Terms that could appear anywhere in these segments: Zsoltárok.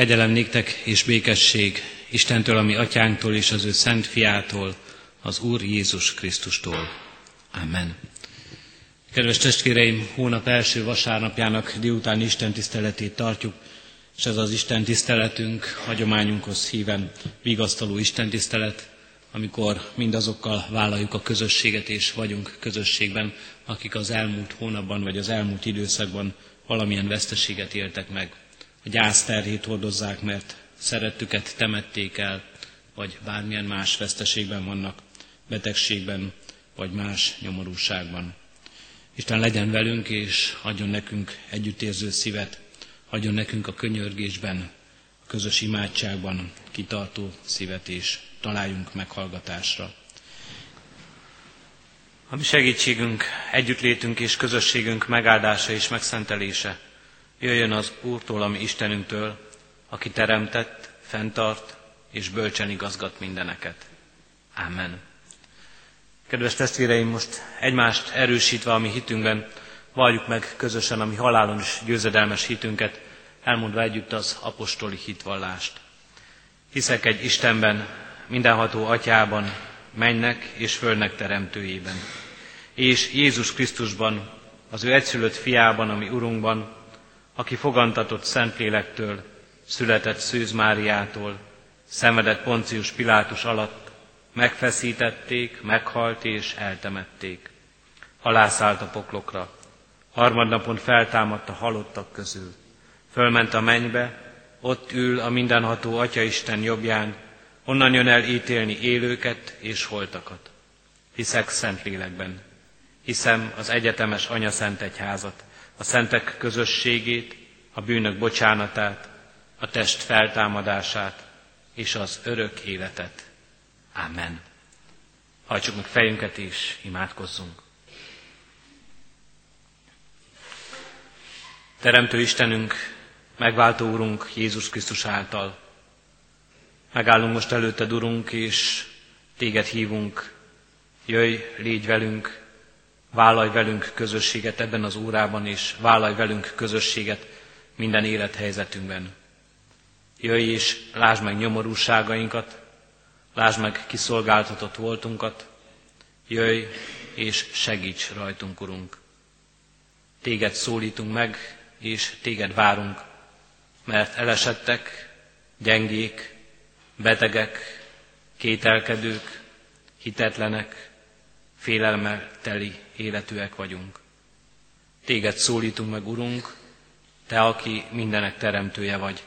Kegyelem néktek és békesség Istentől, a mi atyánktól és az ő szent fiától, az Úr Jézus Krisztustól. Amen. Kedves testvéreim, hónap első vasárnapjának délutáni istentiszteletét tartjuk, és ez az istentiszteletünk hagyományunkhoz híven vigasztaló istentisztelet, amikor mindazokkal vállaljuk a közösséget és vagyunk közösségben, akik az elmúlt hónapban vagy az elmúlt időszakban valamilyen veszteséget éltek meg. A gyász terhét hordozzák, mert szerettüket temették el, vagy bármilyen más veszteségben vannak, betegségben, vagy más nyomorúságban. Isten legyen velünk, és adjon nekünk együttérző szívet, adjon nekünk a könyörgésben, a közös imádságban kitartó szívet, és találjunk meghallgatásra. A mi segítségünk, együttlétünk és közösségünk megáldása és megszentelése jöjjön az Úrtól, a mi Istenünktől, aki teremtett, fenntart és bölcsen igazgat mindeneket. Amen. Kedves testvéreim, most egymást erősítve a mi hitünkben, valljuk meg közösen a mi halálon is győzedelmes hitünket, elmondva együtt az apostoli hitvallást. Hiszek egy Istenben, mindenható Atyában, mennek és földnek teremtőjében, és Jézus Krisztusban, az ő egyszülött fiában, a mi Urunkban, aki fogantatott Szentlélektől, született Szűz Máriától, szenvedett Poncius Pilátus alatt, megfeszítették, meghalt és eltemették. Alászállt a poklokra, harmadnapon feltámadt a halottak közül, fölment a mennybe, ott ül a mindenható Atyaisten jobbján, onnan jön el ítélni élőket és holtakat. Hiszek Szentlélekben, hiszem az egyetemes Anyaszent Egyházat, a szentek közösségét, a bűnök bocsánatát, a test feltámadását és az örök életet. Amen. Hajtsuk meg fejünket és imádkozzunk. Teremtő Istenünk, megváltó Urunk Jézus Krisztus által, megállunk most előtted, Urunk, és téged hívunk. Jöjj, légy velünk, vállalj velünk közösséget ebben az órában, és vállalj velünk közösséget minden élethelyzetünkben. Jöjj és lásd meg nyomorúságainkat, lásd meg kiszolgáltatott voltunkat, jöjj és segíts rajtunk, Urunk. Téged szólítunk meg, és téged várunk, mert elesettek, gyengék, betegek, kételkedők, hitetlenek, félelemmel teli életűek vagyunk. Téged szólítunk meg, Urunk, te, aki mindenek teremtője vagy.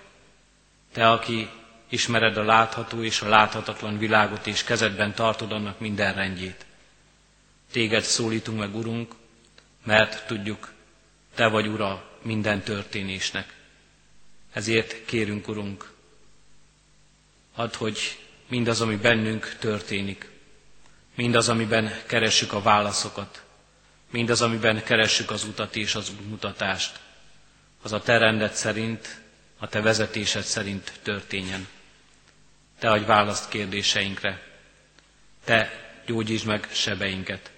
Te, aki ismered a látható és a láthatatlan világot, és kezedben tartod annak minden rendjét. Téged szólítunk meg, Urunk, mert tudjuk, te vagy Ura minden történésnek. Ezért kérünk, Urunk, add, hogy mindaz, ami bennünk történik, mindaz, amiben keressük a válaszokat, mindaz, amiben keressük az utat és az útmutatást, az a te rended szerint, a te vezetésed szerint történjen. Te adj választ kérdéseinkre, te gyógyítsd meg sebeinket,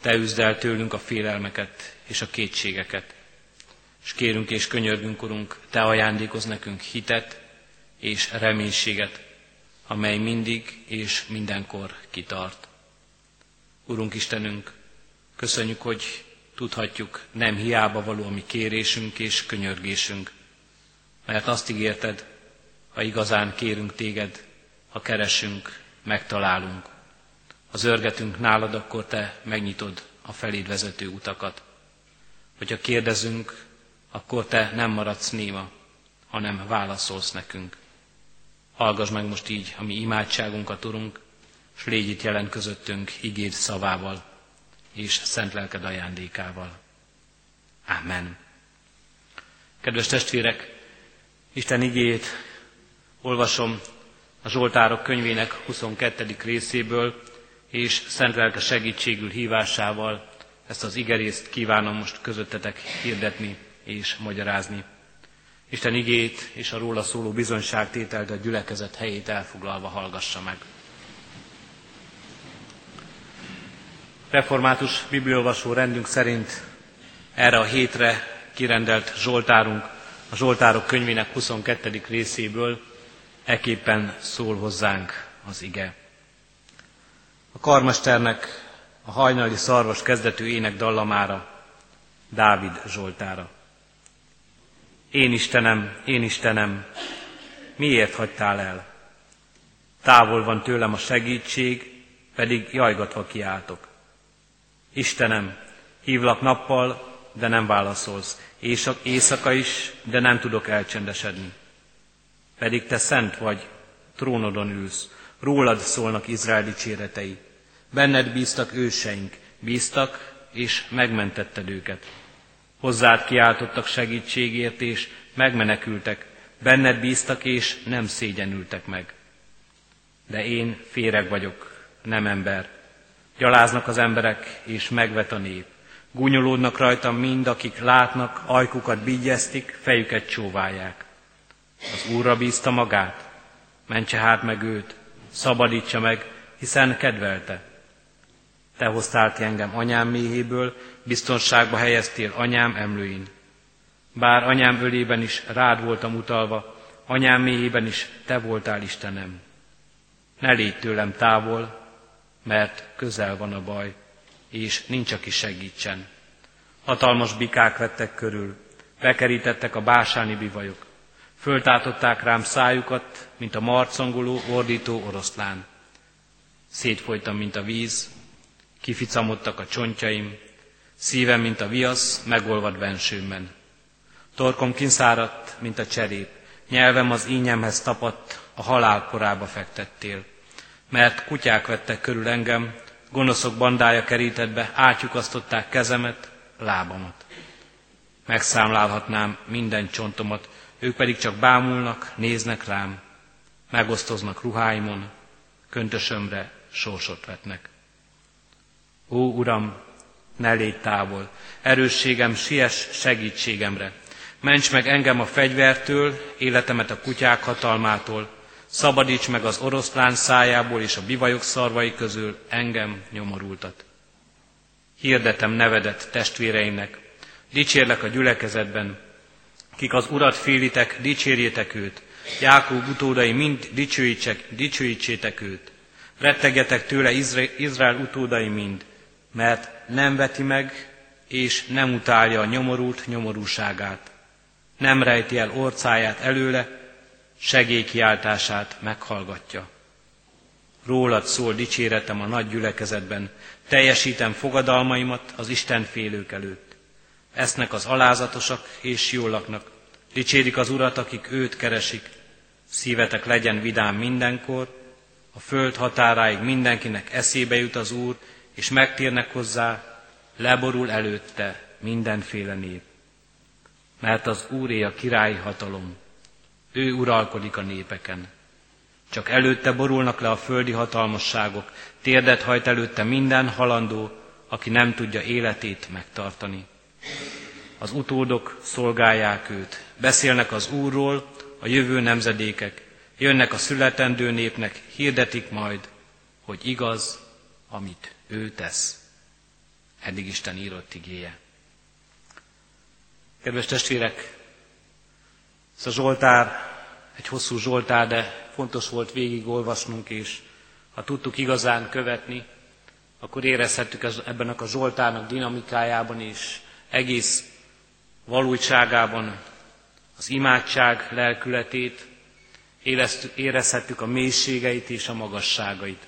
te üzd el tőlünk a félelmeket és a kétségeket, és kérünk és könyörgünk, Urunk, te ajándékozz nekünk hitet és reménységet, amely mindig és mindenkor kitart. Urunk Istenünk, köszönjük, hogy tudhatjuk, nem hiába való a mi kérésünk és könyörgésünk, mert azt ígérted, ha igazán kérünk téged, ha keresünk, megtalálunk. Ha zörgetünk nálad, akkor te megnyitod a feléd vezető utakat. Hogyha kérdezünk, akkor te nem maradsz néma, hanem válaszolsz nekünk. Hallgass meg most így a mi imádságunkat, Urunk, s légy itt jelen közöttünk igéd szavával és szent lelked ajándékával. Amen. Kedves testvérek, Isten igéjét olvasom a Zsoltárok könyvének 22. részéből, és szent lelke segítségül hívásával ezt az igerészt kívánom most közöttetek hirdetni és magyarázni. Isten igéjét és a róla szóló bizonyságtételt a gyülekezet helyét elfoglalva hallgassa meg. Református bibliolvasó rendünk szerint erre a hétre kirendelt Zsoltárunk a Zsoltárok könyvének 22. részéből eképpen szól hozzánk az ige. A karmesternek a hajnali szarvas kezdetű ének dallamára, Dávid Zsoltára. Én Istenem, miért hagytál el? Távol van tőlem a segítség, pedig jajgatva kiáltok. Istenem, hívlak nappal, de nem válaszolsz, és éjszaka is, de nem tudok elcsendesedni. Pedig te szent vagy, trónodon ülsz, rólad szólnak Izrael dicséretei. Benned bíztak őseink, bíztak, és megmentetted őket. Hozzád kiáltottak segítségért, és megmenekültek. Benned bíztak, és nem szégyenültek meg. De én féreg vagyok, nem ember. Gyaláznak az emberek, és megvet a nép. Gúnyolódnak rajtam mind, akik látnak, ajkukat bígyeztik, fejüket csóválják. Az Úrra bízta magát, mentse hát meg őt, szabadítsa meg, hiszen kedvelte. Te hoztál ki engem anyám méhéből, biztonságba helyeztél anyám emlőin. Bár anyám ölében is rád voltam utalva, anyám méhében is te voltál Istenem. Ne légy tőlem távol, mert közel van a baj, és nincs, aki segítsen. Hatalmas bikák vettek körül, bekerítettek a básáni bivajok. Föltátották rám szájukat, mint a marcangoló, ordító oroszlán. Szétfolytam, mint a víz, kificamodtak a csontjaim, szívem, mint a viasz, megolvad bensőmben. Torkom kinszáradt, mint a cserép, nyelvem az ínyemhez tapadt, a halál korába fektettél. Mert kutyák vettek körül engem, gonoszok bandája kerített be, átlyukasztották kezemet, lábamat. Megszámlálhatnám minden csontomat, ők pedig csak bámulnak, néznek rám, megosztoznak ruháimon, köntösömre sorsot vetnek. Ó, Uram, ne légy távol, erősségem, siess segítségemre. Ments meg engem a fegyvertől, életemet a kutyák hatalmától. Szabadíts meg az oroszlán szájából és a bivajok szarvai közül engem nyomorultat. Hirdetem nevedet testvéreimnek, dicsérlek a gyülekezetben, kik az Urat félitek, dicsérjétek őt, Jákob utódai mind dicsőítsétek őt, rettegjetek tőle Izrael utódai mind, mert nem veti meg, és nem utálja a nyomorult nyomorúságát, nem rejti el orcáját előle, segélykiáltását meghallgatja. Rólad szól dicséretem a nagy gyülekezetben, teljesítem fogadalmaimat az istenfélők előtt. Esznek az alázatosak és jól laknak, dicsérik az Urat, akik őt keresik. Szívetek legyen vidám mindenkor, a föld határáig mindenkinek eszébe jut az Úr, és megtérnek hozzá, leborul előtte mindenféle nép. Mert az Úré a királyi hatalom, ő uralkodik a népeken. Csak előtte borulnak le a földi hatalmasságok, térdet hajt előtte minden halandó, aki nem tudja életét megtartani. Az utódok szolgálják őt, beszélnek az Úrról a jövő nemzedékek, jönnek a születendő népnek, hirdetik majd, hogy igaz, amit ő tesz. Eddig Isten írott igéje. Kedves testvérek, ez a Zsoltár, egy hosszú Zsoltár, de fontos volt végigolvasnunk, és ha tudtuk igazán követni, akkor érezhettük ebben a Zsoltárnak dinamikájában és egész valóságában az imádság lelkületét, érezhettük a mélységeit és a magasságait.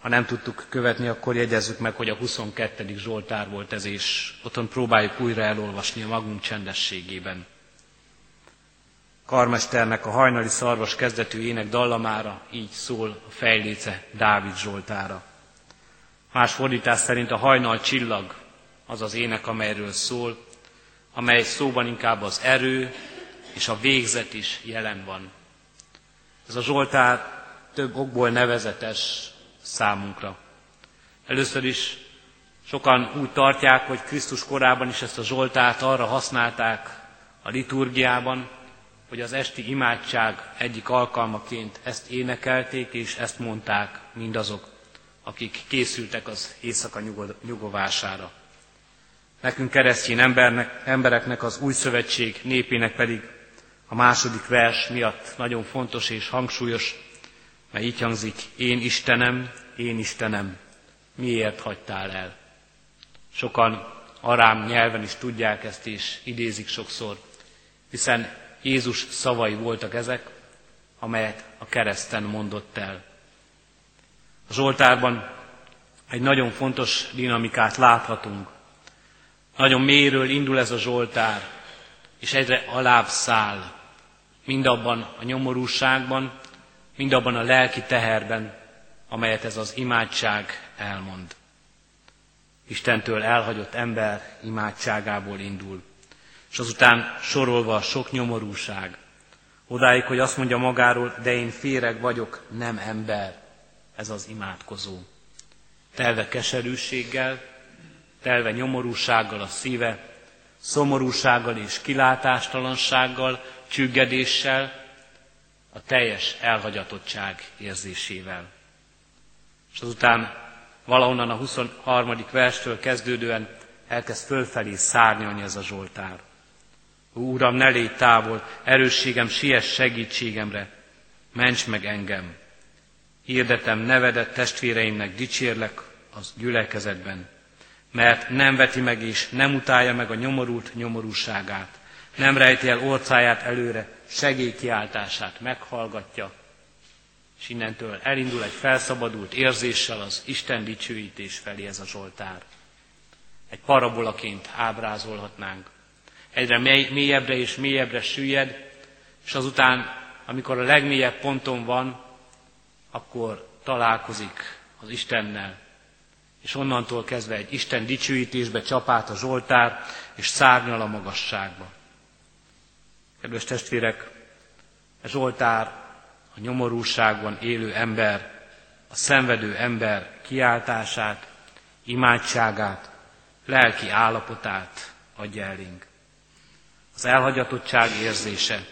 Ha nem tudtuk követni, akkor jegyezzük meg, hogy a 22. Zsoltár volt ez, és otthon próbáljuk újra elolvasni a magunk csendességében. Karmesternek a hajnali szarvas kezdetű ének dallamára, így szól a fejléce Dávid Zsoltára. Más fordítás szerint a hajnal csillag az az ének, amelyről szól, amely szóban inkább az erő és a végzet is jelen van. Ez a Zsoltár több okból nevezetes számunkra. Először is sokan úgy tartják, hogy Krisztus korában is ezt a Zsoltárt arra használták a liturgiában, hogy az esti imádság egyik alkalmaként ezt énekelték, és ezt mondták mindazok, akik készültek az éjszaka nyugovására. Nekünk keresztény embereknek, az új szövetség népének pedig a második vers miatt nagyon fontos és hangsúlyos, mert így hangzik: én Istenem, miért hagytál el? Sokan arám nyelven is tudják ezt, és idézik sokszor, hiszen Jézus szavai voltak ezek, amelyet a kereszten mondott el. A Zsoltárban egy nagyon fontos dinamikát láthatunk. Nagyon mélyről indul ez a Zsoltár, és egyre alább száll, mindabban a nyomorúságban, mindabban a lelki teherben, amelyet ez az imádság elmond. Istentől elhagyott ember imádságából indul, és azután sorolva a sok nyomorúság, odáig, hogy azt mondja magáról: de én féreg vagyok, nem ember. Ez az imádkozó. Telve keserűséggel, telve nyomorúsággal a szíve, szomorúsággal és kilátástalansággal, csüggedéssel, a teljes elhagyatottság érzésével. És azután valahonnan a 23. verstől kezdődően elkezd fölfelé szárnyalni ez a Zsoltár. Uram, ne légy távol, erősségem, siess segítségemre, ments meg engem. Hirdetem nevedet testvéreimnek, dicsérlek az gyülekezetben, mert nem veti meg és nem utálja meg a nyomorult nyomorúságát, nem rejti el orcáját előre, segélykiáltását meghallgatja, és innentől elindul egy felszabadult érzéssel az Isten dicsőítés felé ez a Zsoltár. Egy parabolaként ábrázolhatnánk. Egyre mélyebbre és mélyebbre süllyed, és azután, amikor a legmélyebb ponton van, akkor találkozik az Istennel. És onnantól kezdve egy Isten dicsőítésbe csapát a Zsoltár, és szárnyal a magasságba. Kedves testvérek, a Zsoltár a nyomorúságban élő ember, a szenvedő ember kiáltását, imádságát, lelki állapotát adja elénk. Az elhagyatottság érzése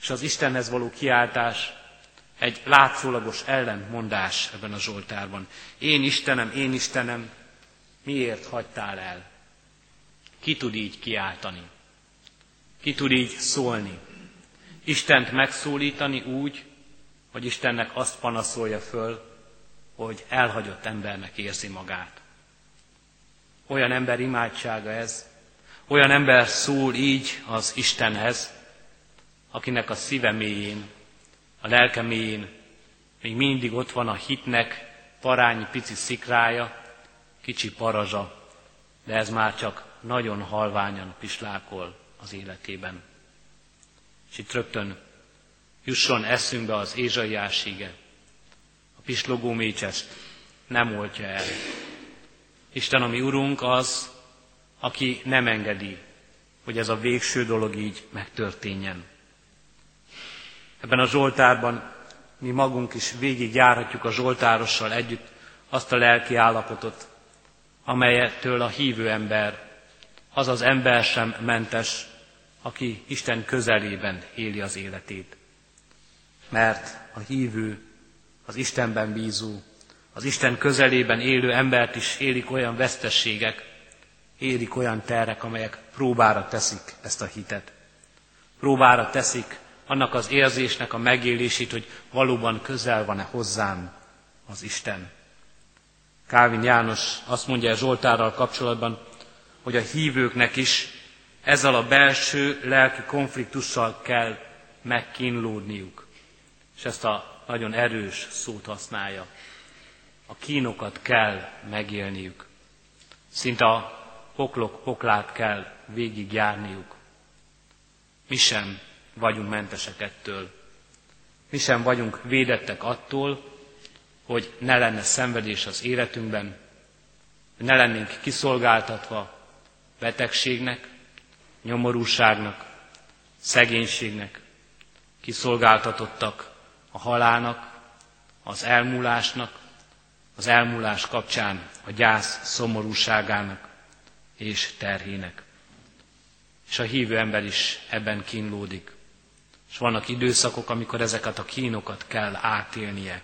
és az Istenhez való kiáltás egy látszólagos ellentmondás ebben a Zsoltárban. Én Istenem, miért hagytál el? Ki tud így kiáltani? Ki tud így szólni? Istent megszólítani úgy, hogy Istennek azt panaszolja föl, hogy elhagyott embernek érzi magát. Olyan ember imádsága ez, olyan ember szól így az Istenhez, akinek a szíve mélyén, a lelke mélyén még mindig ott van a hitnek parányi pici szikrája, kicsi parazsa, de ez már csak nagyon halványan pislákol az életében. És itt rögtön jusson eszünkbe az Ézsaiás ige: a pislogó mécsest nem oltja el. Isten, ami Urunk, az, aki nem engedi, hogy ez a végső dolog így megtörténjen. Ebben a Zsoltárban mi magunk is végigjárhatjuk a Zsoltárossal együtt azt a lelki állapotot, amelyettől a hívő ember, az az ember sem mentes, aki Isten közelében éli az életét. Mert a hívő, az Istenben bízó, az Isten közelében élő embert is élik olyan vesztességek, érik olyan terrek, amelyek próbára teszik ezt a hitet. Próbára teszik annak az érzésnek a megélését, hogy valóban közel van-e hozzám az Isten. Kálvin János azt mondja a Zsoltárral kapcsolatban, hogy a hívőknek is ezzel a belső lelki konfliktussal kell megkínlódniuk. És ezt a nagyon erős szót használja. A kínokat kell megélniük. Szinte a poklát kell végigjárniuk. Mi sem vagyunk mentesek ettől. Mi sem vagyunk védettek attól, hogy ne lenne szenvedés az életünkben, hogy ne lennénk kiszolgáltatva betegségnek, nyomorúságnak, szegénységnek, kiszolgáltatottak a halálnak, az elmúlásnak, az elmúlás kapcsán a gyász szomorúságának és terhének. És a hívő ember is ebben kínlódik. És vannak időszakok, amikor ezeket a kínokat kell átélnie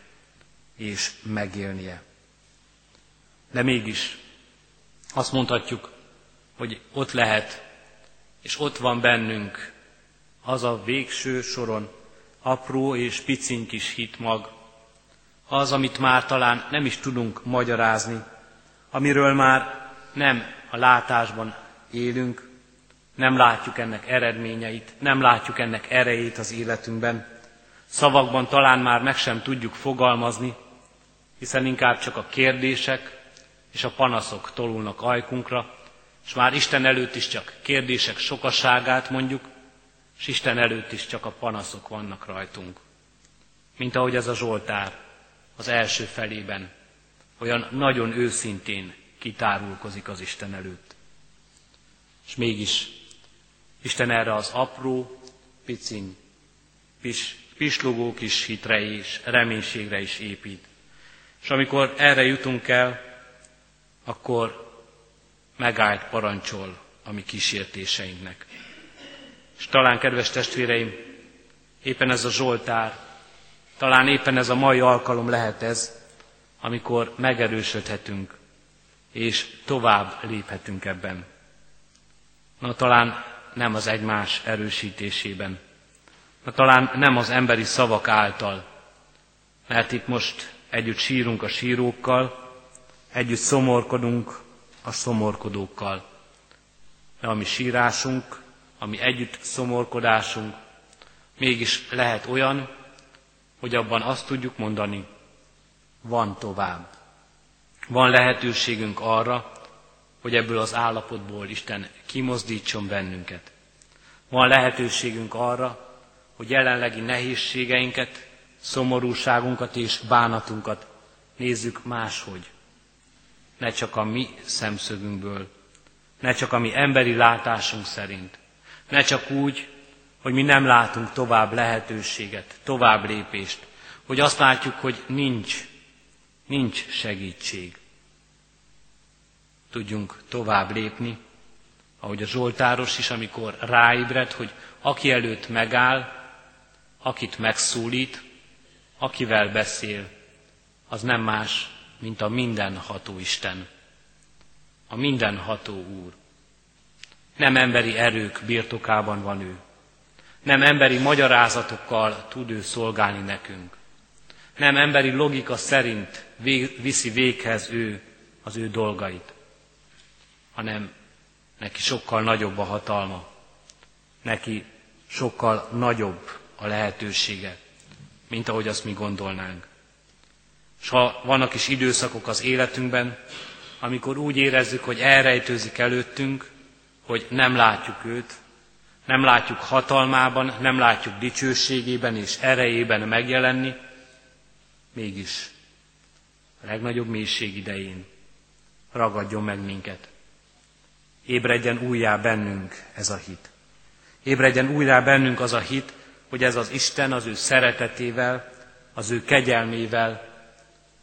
és megélnie. De mégis azt mondhatjuk, hogy ott lehet, és ott van bennünk az a végső soron apró és piciny kis hitmag, az, amit már talán nem is tudunk magyarázni, amiről már nem a látásban élünk, nem látjuk ennek eredményeit, nem látjuk ennek erejét az életünkben, szavakban talán már meg sem tudjuk fogalmazni, hiszen inkább csak a kérdések és a panaszok tolulnak ajkunkra, és már Isten előtt is csak kérdések sokaságát mondjuk, és Isten előtt is csak a panaszok vannak rajtunk. Mint ahogy ez a Zsoltár az első felében olyan nagyon őszintén kitárulkozik az Isten előtt. És mégis Isten erre az apró, piciny, pislogó kis hitre és reménységre is épít. És amikor erre jutunk el, akkor megállt parancsol a mi kísértéseinknek. És talán, kedves testvéreim, éppen ez a Zsoltár, talán éppen ez a mai alkalom lehet ez, amikor megerősödhetünk, és tovább léphetünk ebben. Na talán nem az egymás erősítésében, na talán nem az emberi szavak által, mert itt most együtt sírunk a sírókkal, együtt szomorkodunk a szomorkodókkal. De a mi sírásunk, a mi együtt szomorkodásunk mégis lehet olyan, hogy abban azt tudjuk mondani, van tovább. Van lehetőségünk arra, hogy ebből az állapotból Isten kimozdítson bennünket. Van lehetőségünk arra, hogy jelenlegi nehézségeinket, szomorúságunkat és bánatunkat nézzük máshogy. Ne csak a mi szemszögünkből, ne csak a mi emberi látásunk szerint, ne csak úgy, hogy mi nem látunk tovább lehetőséget, tovább lépést, hogy azt látjuk, hogy nincs segítség. Tudjunk tovább lépni, ahogy a Zsoltáros is, amikor ráébred, hogy aki előtt megáll, akit megszólít, akivel beszél, az nem más, mint a mindenható Isten, a mindenható Úr. Nem emberi erők birtokában van ő. Nem emberi magyarázatokkal tud ő szolgálni nekünk. Nem emberi logika szerint viszi véghez ő az ő dolgait, hanem neki sokkal nagyobb a hatalma, neki sokkal nagyobb a lehetősége, mint ahogy azt mi gondolnánk. És ha vannak is időszakok az életünkben, amikor úgy érezzük, hogy elrejtőzik előttünk, hogy nem látjuk őt, nem látjuk hatalmában, nem látjuk dicsőségében és erejében megjelenni, mégis a legnagyobb mélység idején ragadjon meg minket. Ébredjen újjá bennünk ez a hit. Ébredjen újjá bennünk az a hit, hogy ez az Isten az ő szeretetével, az ő kegyelmével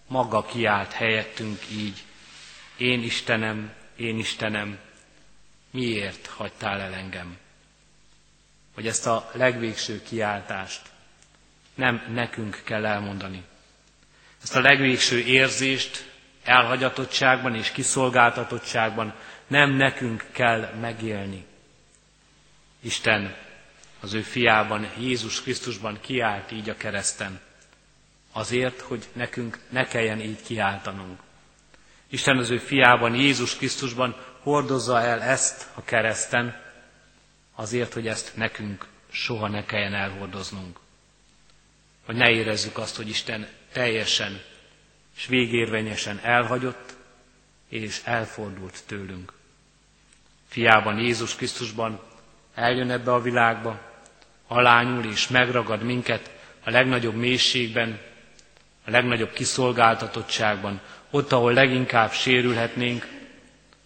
maga kiállt helyettünk így. Én Istenem, én Istenem, miért hagytál el engem? Hogy ezt a legvégső kiáltást nem nekünk kell elmondani. Ezt a legvégső érzést elhagyatottságban és kiszolgáltatottságban nem nekünk kell megélni. Isten az ő fiában, Jézus Krisztusban kiált így a kereszten, azért, hogy nekünk ne kelljen így kiáltanunk. Isten az ő fiában, Jézus Krisztusban hordozza el ezt a kereszten, azért, hogy ezt nekünk soha ne kelljen elhordoznunk. Hogy ne érezzük azt, hogy Isten teljesen és végérvényesen elhagyott és elfordult tőlünk. Fiában, Jézus Krisztusban eljön ebbe a világba, alányul és megragad minket a legnagyobb mélységben, a legnagyobb kiszolgáltatottságban, ott, ahol leginkább sérülhetnénk,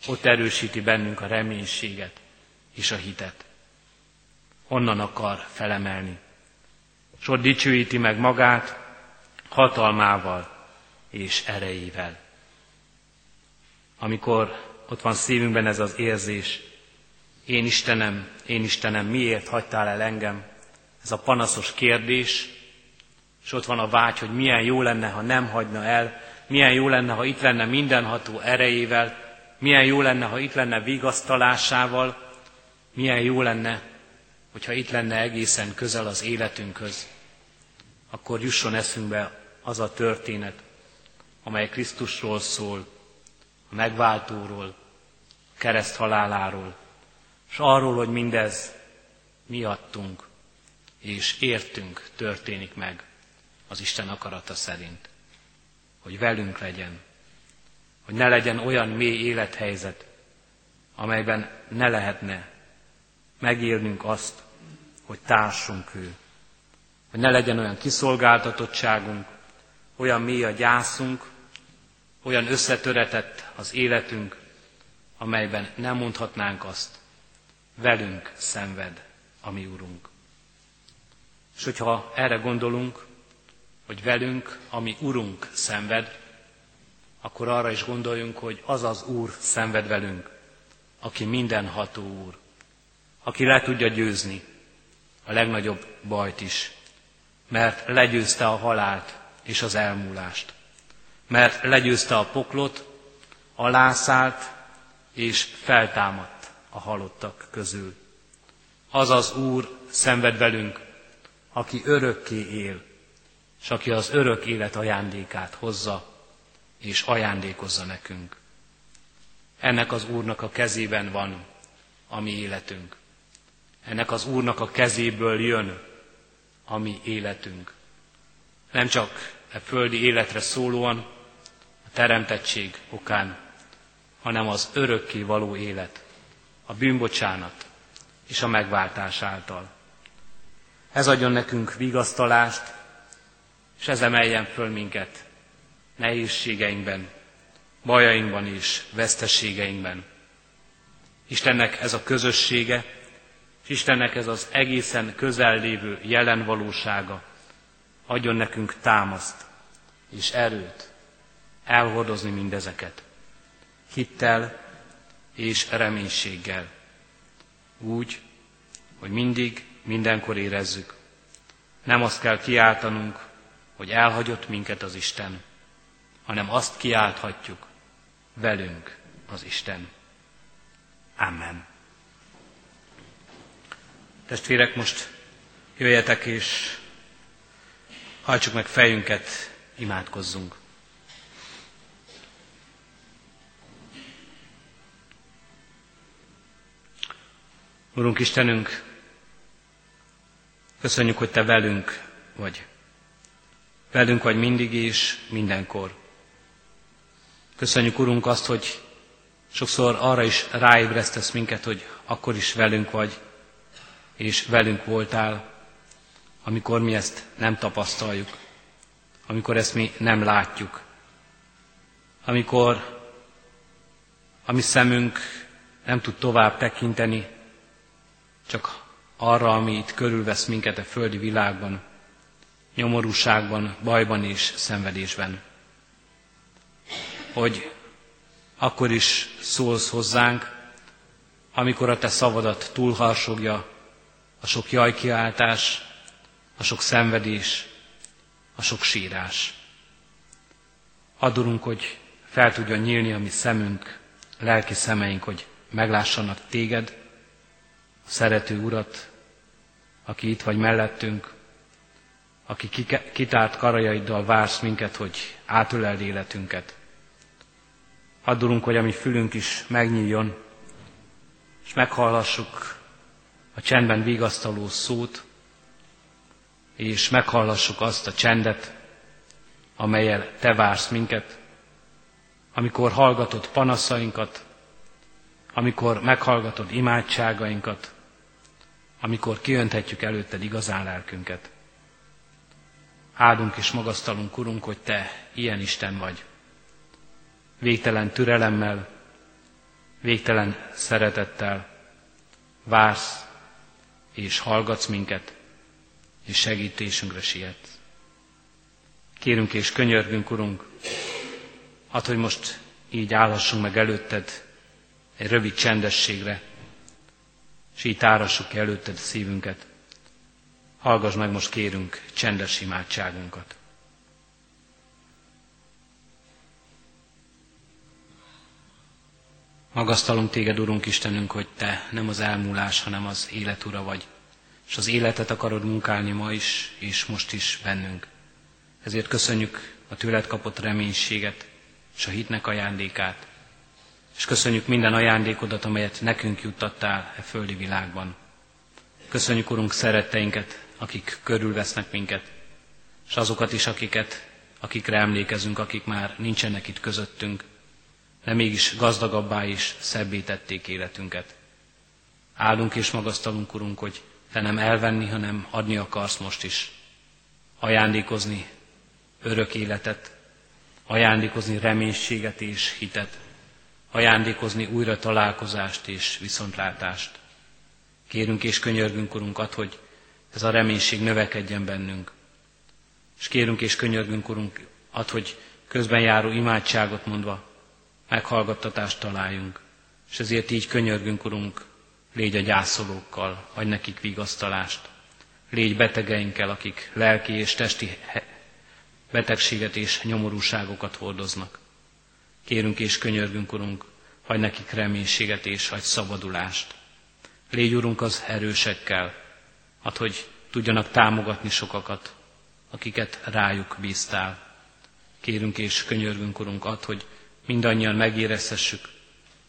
ott erősíti bennünk a reménységet és a hitet. Onnan akar felemelni. És ott dicsőíti meg magát hatalmával és erejével. Amikor ott van szívünkben ez az érzés, én Istenem, miért hagytál el engem? Ez a panaszos kérdés, és ott van a vágy, hogy milyen jó lenne, ha nem hagyna el, milyen jó lenne, ha itt lenne mindenható erejével, milyen jó lenne, ha itt lenne vigasztalásával, milyen jó lenne, hogyha itt lenne egészen közel az életünkhöz, akkor jusson eszünkbe az a történet, amely Krisztusról szól, a megváltóról, a kereszt haláláról, és arról, hogy mindez miattunk és értünk történik meg az Isten akarata szerint, hogy velünk legyen, hogy ne legyen olyan mély élethelyzet, amelyben ne lehetne megélnünk azt, hogy társunk ő. Hogy ne legyen olyan kiszolgáltatottságunk, olyan mély a gyászunk, olyan összetöretett az életünk, amelyben nem mondhatnánk azt, velünk szenved a mi Urunk. És hogyha erre gondolunk, hogy velünk a mi Urunk szenved, akkor arra is gondoljunk, hogy az az Úr szenved velünk, aki mindenható Úr, aki le tudja győzni a legnagyobb bajt is, mert legyőzte a halált és az elmúlást, mert legyőzte a poklot, alászállt és feltámadt a halottak közül. Az az Úr szenved velünk, aki örökké él, és aki az örök élet ajándékát hozza és ajándékozza nekünk. Ennek az Úrnak a kezében van a mi életünk. Ennek az Úrnak a kezéből jön a mi életünk. Nem csak a földi életre szólóan, a teremtettség okán, hanem az örökké való élet, a bűnbocsánat és a megváltás által. Ez adjon nekünk vigasztalást, és ez emeljen föl minket nehézségeinkben, bajainkban és veszteségeinkben. Istennek ez a közössége, és Istennek ez az egészen közel lévő jelen valósága adjon nekünk támaszt és erőt elhordozni mindezeket, hittel és reménységgel, úgy, hogy mindig, mindenkor érezzük. Nem azt kell kiáltanunk, hogy elhagyott minket az Isten, hanem azt kiálthatjuk, velünk az Isten. Amen. Testvérek, most jöjjetek és hajtsuk meg fejünket, imádkozzunk. Urunk Istenünk, köszönjük, hogy Te velünk vagy. Velünk vagy mindig és mindenkor. Köszönjük, Urunk, azt, hogy sokszor arra is ráébresztesz minket, hogy akkor is velünk vagy, és velünk voltál, amikor mi ezt nem tapasztaljuk, amikor ezt mi nem látjuk, amikor a mi szemünk nem tud tovább tekinteni, csak arra, ami itt körülvesz minket a földi világban, nyomorúságban, bajban és szenvedésben. Hogy akkor is szólsz hozzánk, amikor a Te szavadat túlharsogja a sok jajkiáltás, a sok szenvedés, a sok sírás. Add, Urunk, hogy fel tudjon nyílni a mi szemünk, a lelki szemeink, hogy meglássanak Téged, a szerető Urat, aki itt vagy mellettünk, aki kitárt karajaiddal vársz minket, hogy átöleld életünket. Add, Urunk, hogy a mi fülünk is megnyíljon, és meghallassuk a csendben vigasztaló szót, és meghallassuk azt a csendet, amelyel Te vársz minket, amikor hallgatod panaszainkat, amikor meghallgatod imádságainkat, amikor kiönthetjük előtted igazán lelkünket. Áldunk és magasztalunk, Urunk, hogy Te ilyen Isten vagy. Végtelen türelemmel, végtelen szeretettel vársz és hallgatsz minket, és segítésünkre sietsz. Kérünk és könyörgünk, Urunk, add, hogy most így állhassunk meg előtted egy rövid csendességre, és így tárassuk ki előtted szívünket. Hallgass meg most, kérünk, csendes imádságunkat. Magasztalunk Téged, Urunk Istenünk, hogy Te nem az elmúlás, hanem az élet Ura vagy. és az életet akarod munkálni ma is, és most is bennünk. Ezért köszönjük a tőled kapott reménységet, és a hitnek ajándékát, és köszönjük minden ajándékodat, amelyet nekünk juttattál e földi világban. Köszönjük, Urunk, szeretteinket, akik körülvesznek minket, és azokat is, akikre emlékezünk, akik már nincsenek itt közöttünk, de mégis gazdagabbá és szebbé tették életünket. Áldunk és magasztalunk, Urunk, hogy Te nem elvenni, hanem adni akarsz most is. Ajándékozni örök életet, ajándékozni reménységet és hitet, ajándékozni újra találkozást és viszontlátást. Kérünk és könyörgünk, Urunk, add, hogy ez a reménység növekedjen bennünk. És kérünk és könyörgünk, Urunk, add, hogy közben járó imádságot mondva meghallgattatást találjunk. És ezért így könyörgünk, Urunk, légy a gyászolókkal, adj nekik vigasztalást. Légy betegeinkkel, akik lelki és testi betegséget és nyomorúságokat hordoznak. Kérünk és könyörgünk, Urunk, adj nekik reménységet és adj szabadulást. Légy, Urunk, az erősekkel, add, hogy tudjanak támogatni sokakat, akiket rájuk bíztál. Kérünk és könyörgünk, Urunk, add, hogy mindannyian megérezhessük,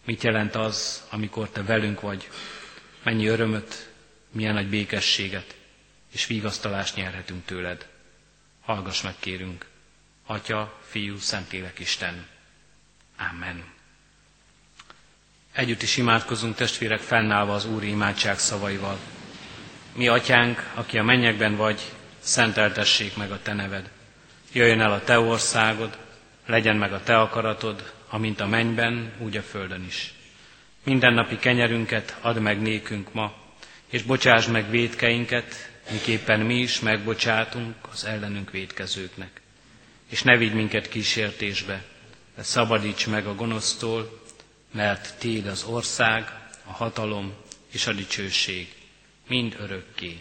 mit jelent az, amikor Te velünk vagy, mennyi örömöt, milyen nagy békességet és vigasztalást nyerhetünk tőled. Hallgass meg, kérünk, Atya, Fiú, Szentlélek, Isten. Amen. Együtt is imádkozunk, testvérek, fennállva az Úri imádság szavaival. Mi, Atyánk, aki a mennyekben vagy, szenteltessék meg a Te neved. Jöjjön el a Te országod, legyen meg a Te akaratod, amint a mennyben, úgy a földön is. Mindennapi kenyerünket add meg nékünk ma, és bocsásd meg vétkeinket, miképpen mi is megbocsátunk az ellenünk vétkezőknek. És ne vigy minket kísértésbe, de szabadíts meg a gonosztól, mert Tiéd az ország, a hatalom és a dicsőség, mind örökké.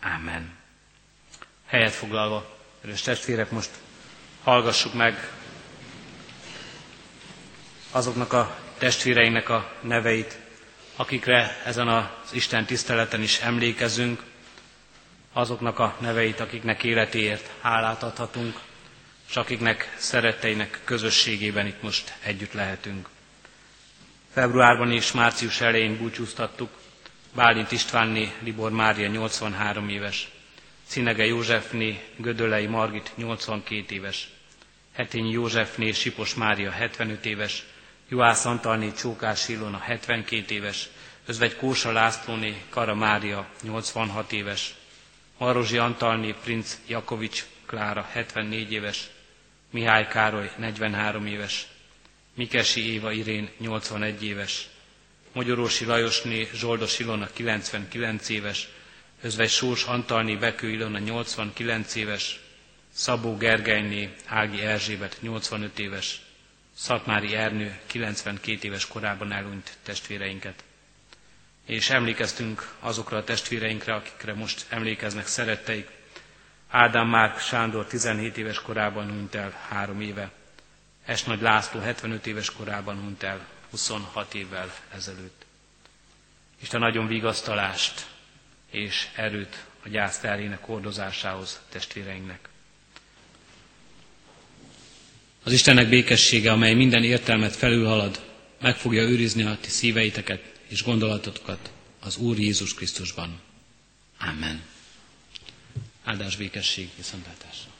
Ámen. Helyet foglalva, erős testvérek, most hallgassuk meg azoknak a testvéreinknek a neveit, akikre ezen az Isten tiszteleten is emlékezünk, azoknak a neveit, akiknek életéért hálát adhatunk, és akiknek szeretteinek közösségében itt most együtt lehetünk. Februárban és március elején búcsúztattuk Bálint Istvánné Libor Mária 83 éves, Cinege Józsefné Gödöllei Margit 82 éves, Hetényi Józsefné Sipos Mária 75 éves, Juhász Antalné Csókás Ilona 72 éves, Özvegy Kósa Lászlóné Kara Mária 86 éves, Marozsi Antalné Princ Jakovics Klára 74 éves, Mihály Károly 43 éves, Mikesi Éva Irén 81 éves, Mogyorósi Lajosné Zsoldos Ilona 99 éves, Özvegy Sós Antalné Bekő Ilona 89 éves, Szabó Gergelyné Ági Erzsébet 85 éves, Szatmári Ernő 92 éves korában elhunyt testvéreinket. És emlékeztünk azokra a testvéreinkre, akikre most emlékeznek szeretteik. Ádám Márk Sándor 17 éves korában hunyt el 3 éve. Esnagy László 75 éves korában hunyt el 26 évvel ezelőtt. Isten adjon vigasztalást és erőt a gyász terének hordozásához testvéreinknek. Az Istennek békessége, amely minden értelmet felülhalad, meg fogja őrizni a ti szíveiteket és gondolatotokat az Úr Jézus Krisztusban. Amen. Áldás, békesség, viszontlátásra!